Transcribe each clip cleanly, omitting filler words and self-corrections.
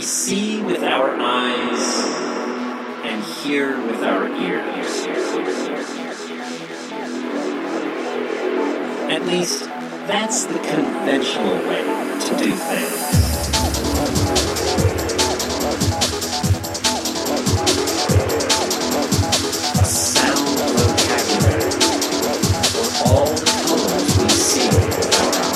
we see with our eyes and hear with our ears. At least, that's the conventional way to do things. Sound vocabulary for all the colors we see with our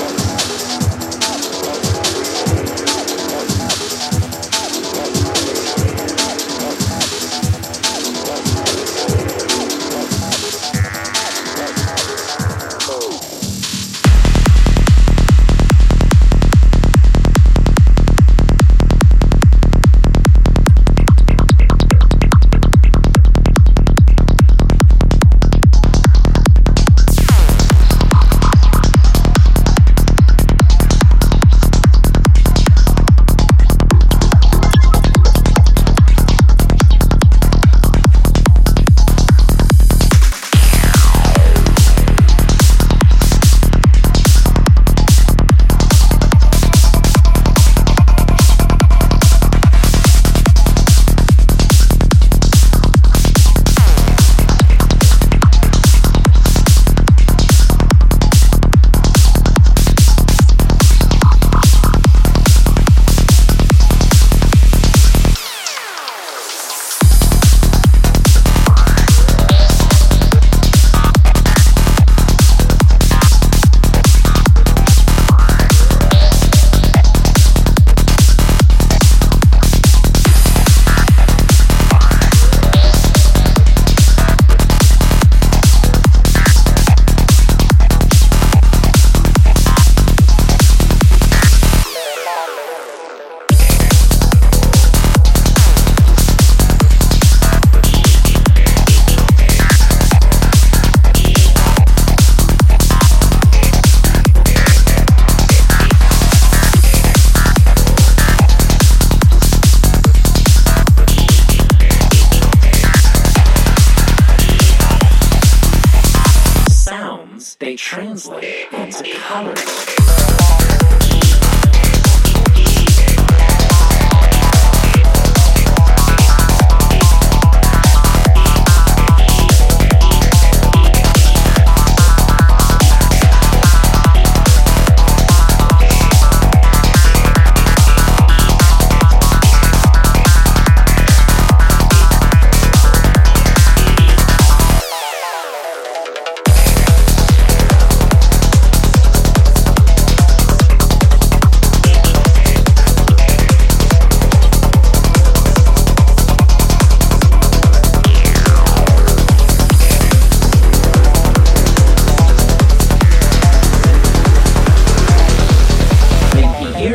they translate into colors.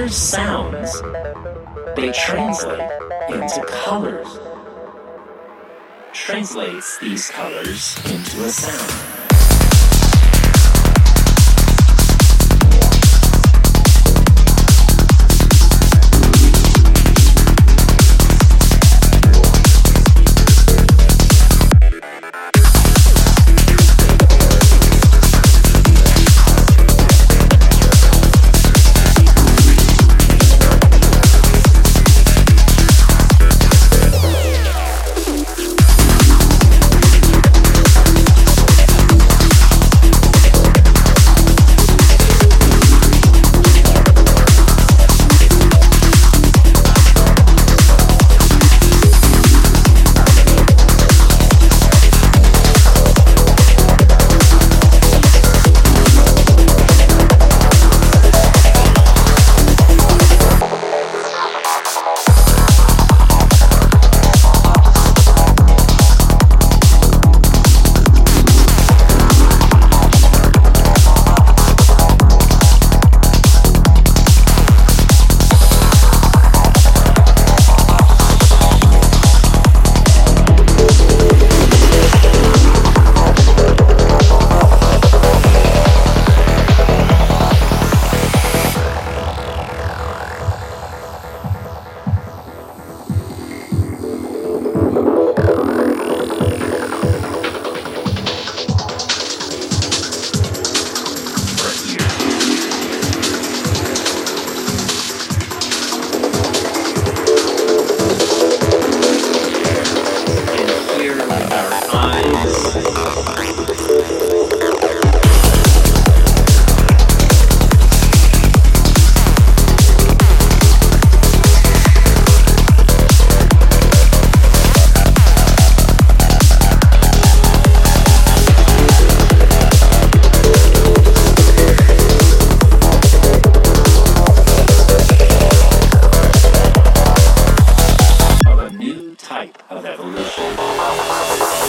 Sounds, they translate into colors. Translates these colors into a sound. type of evolution.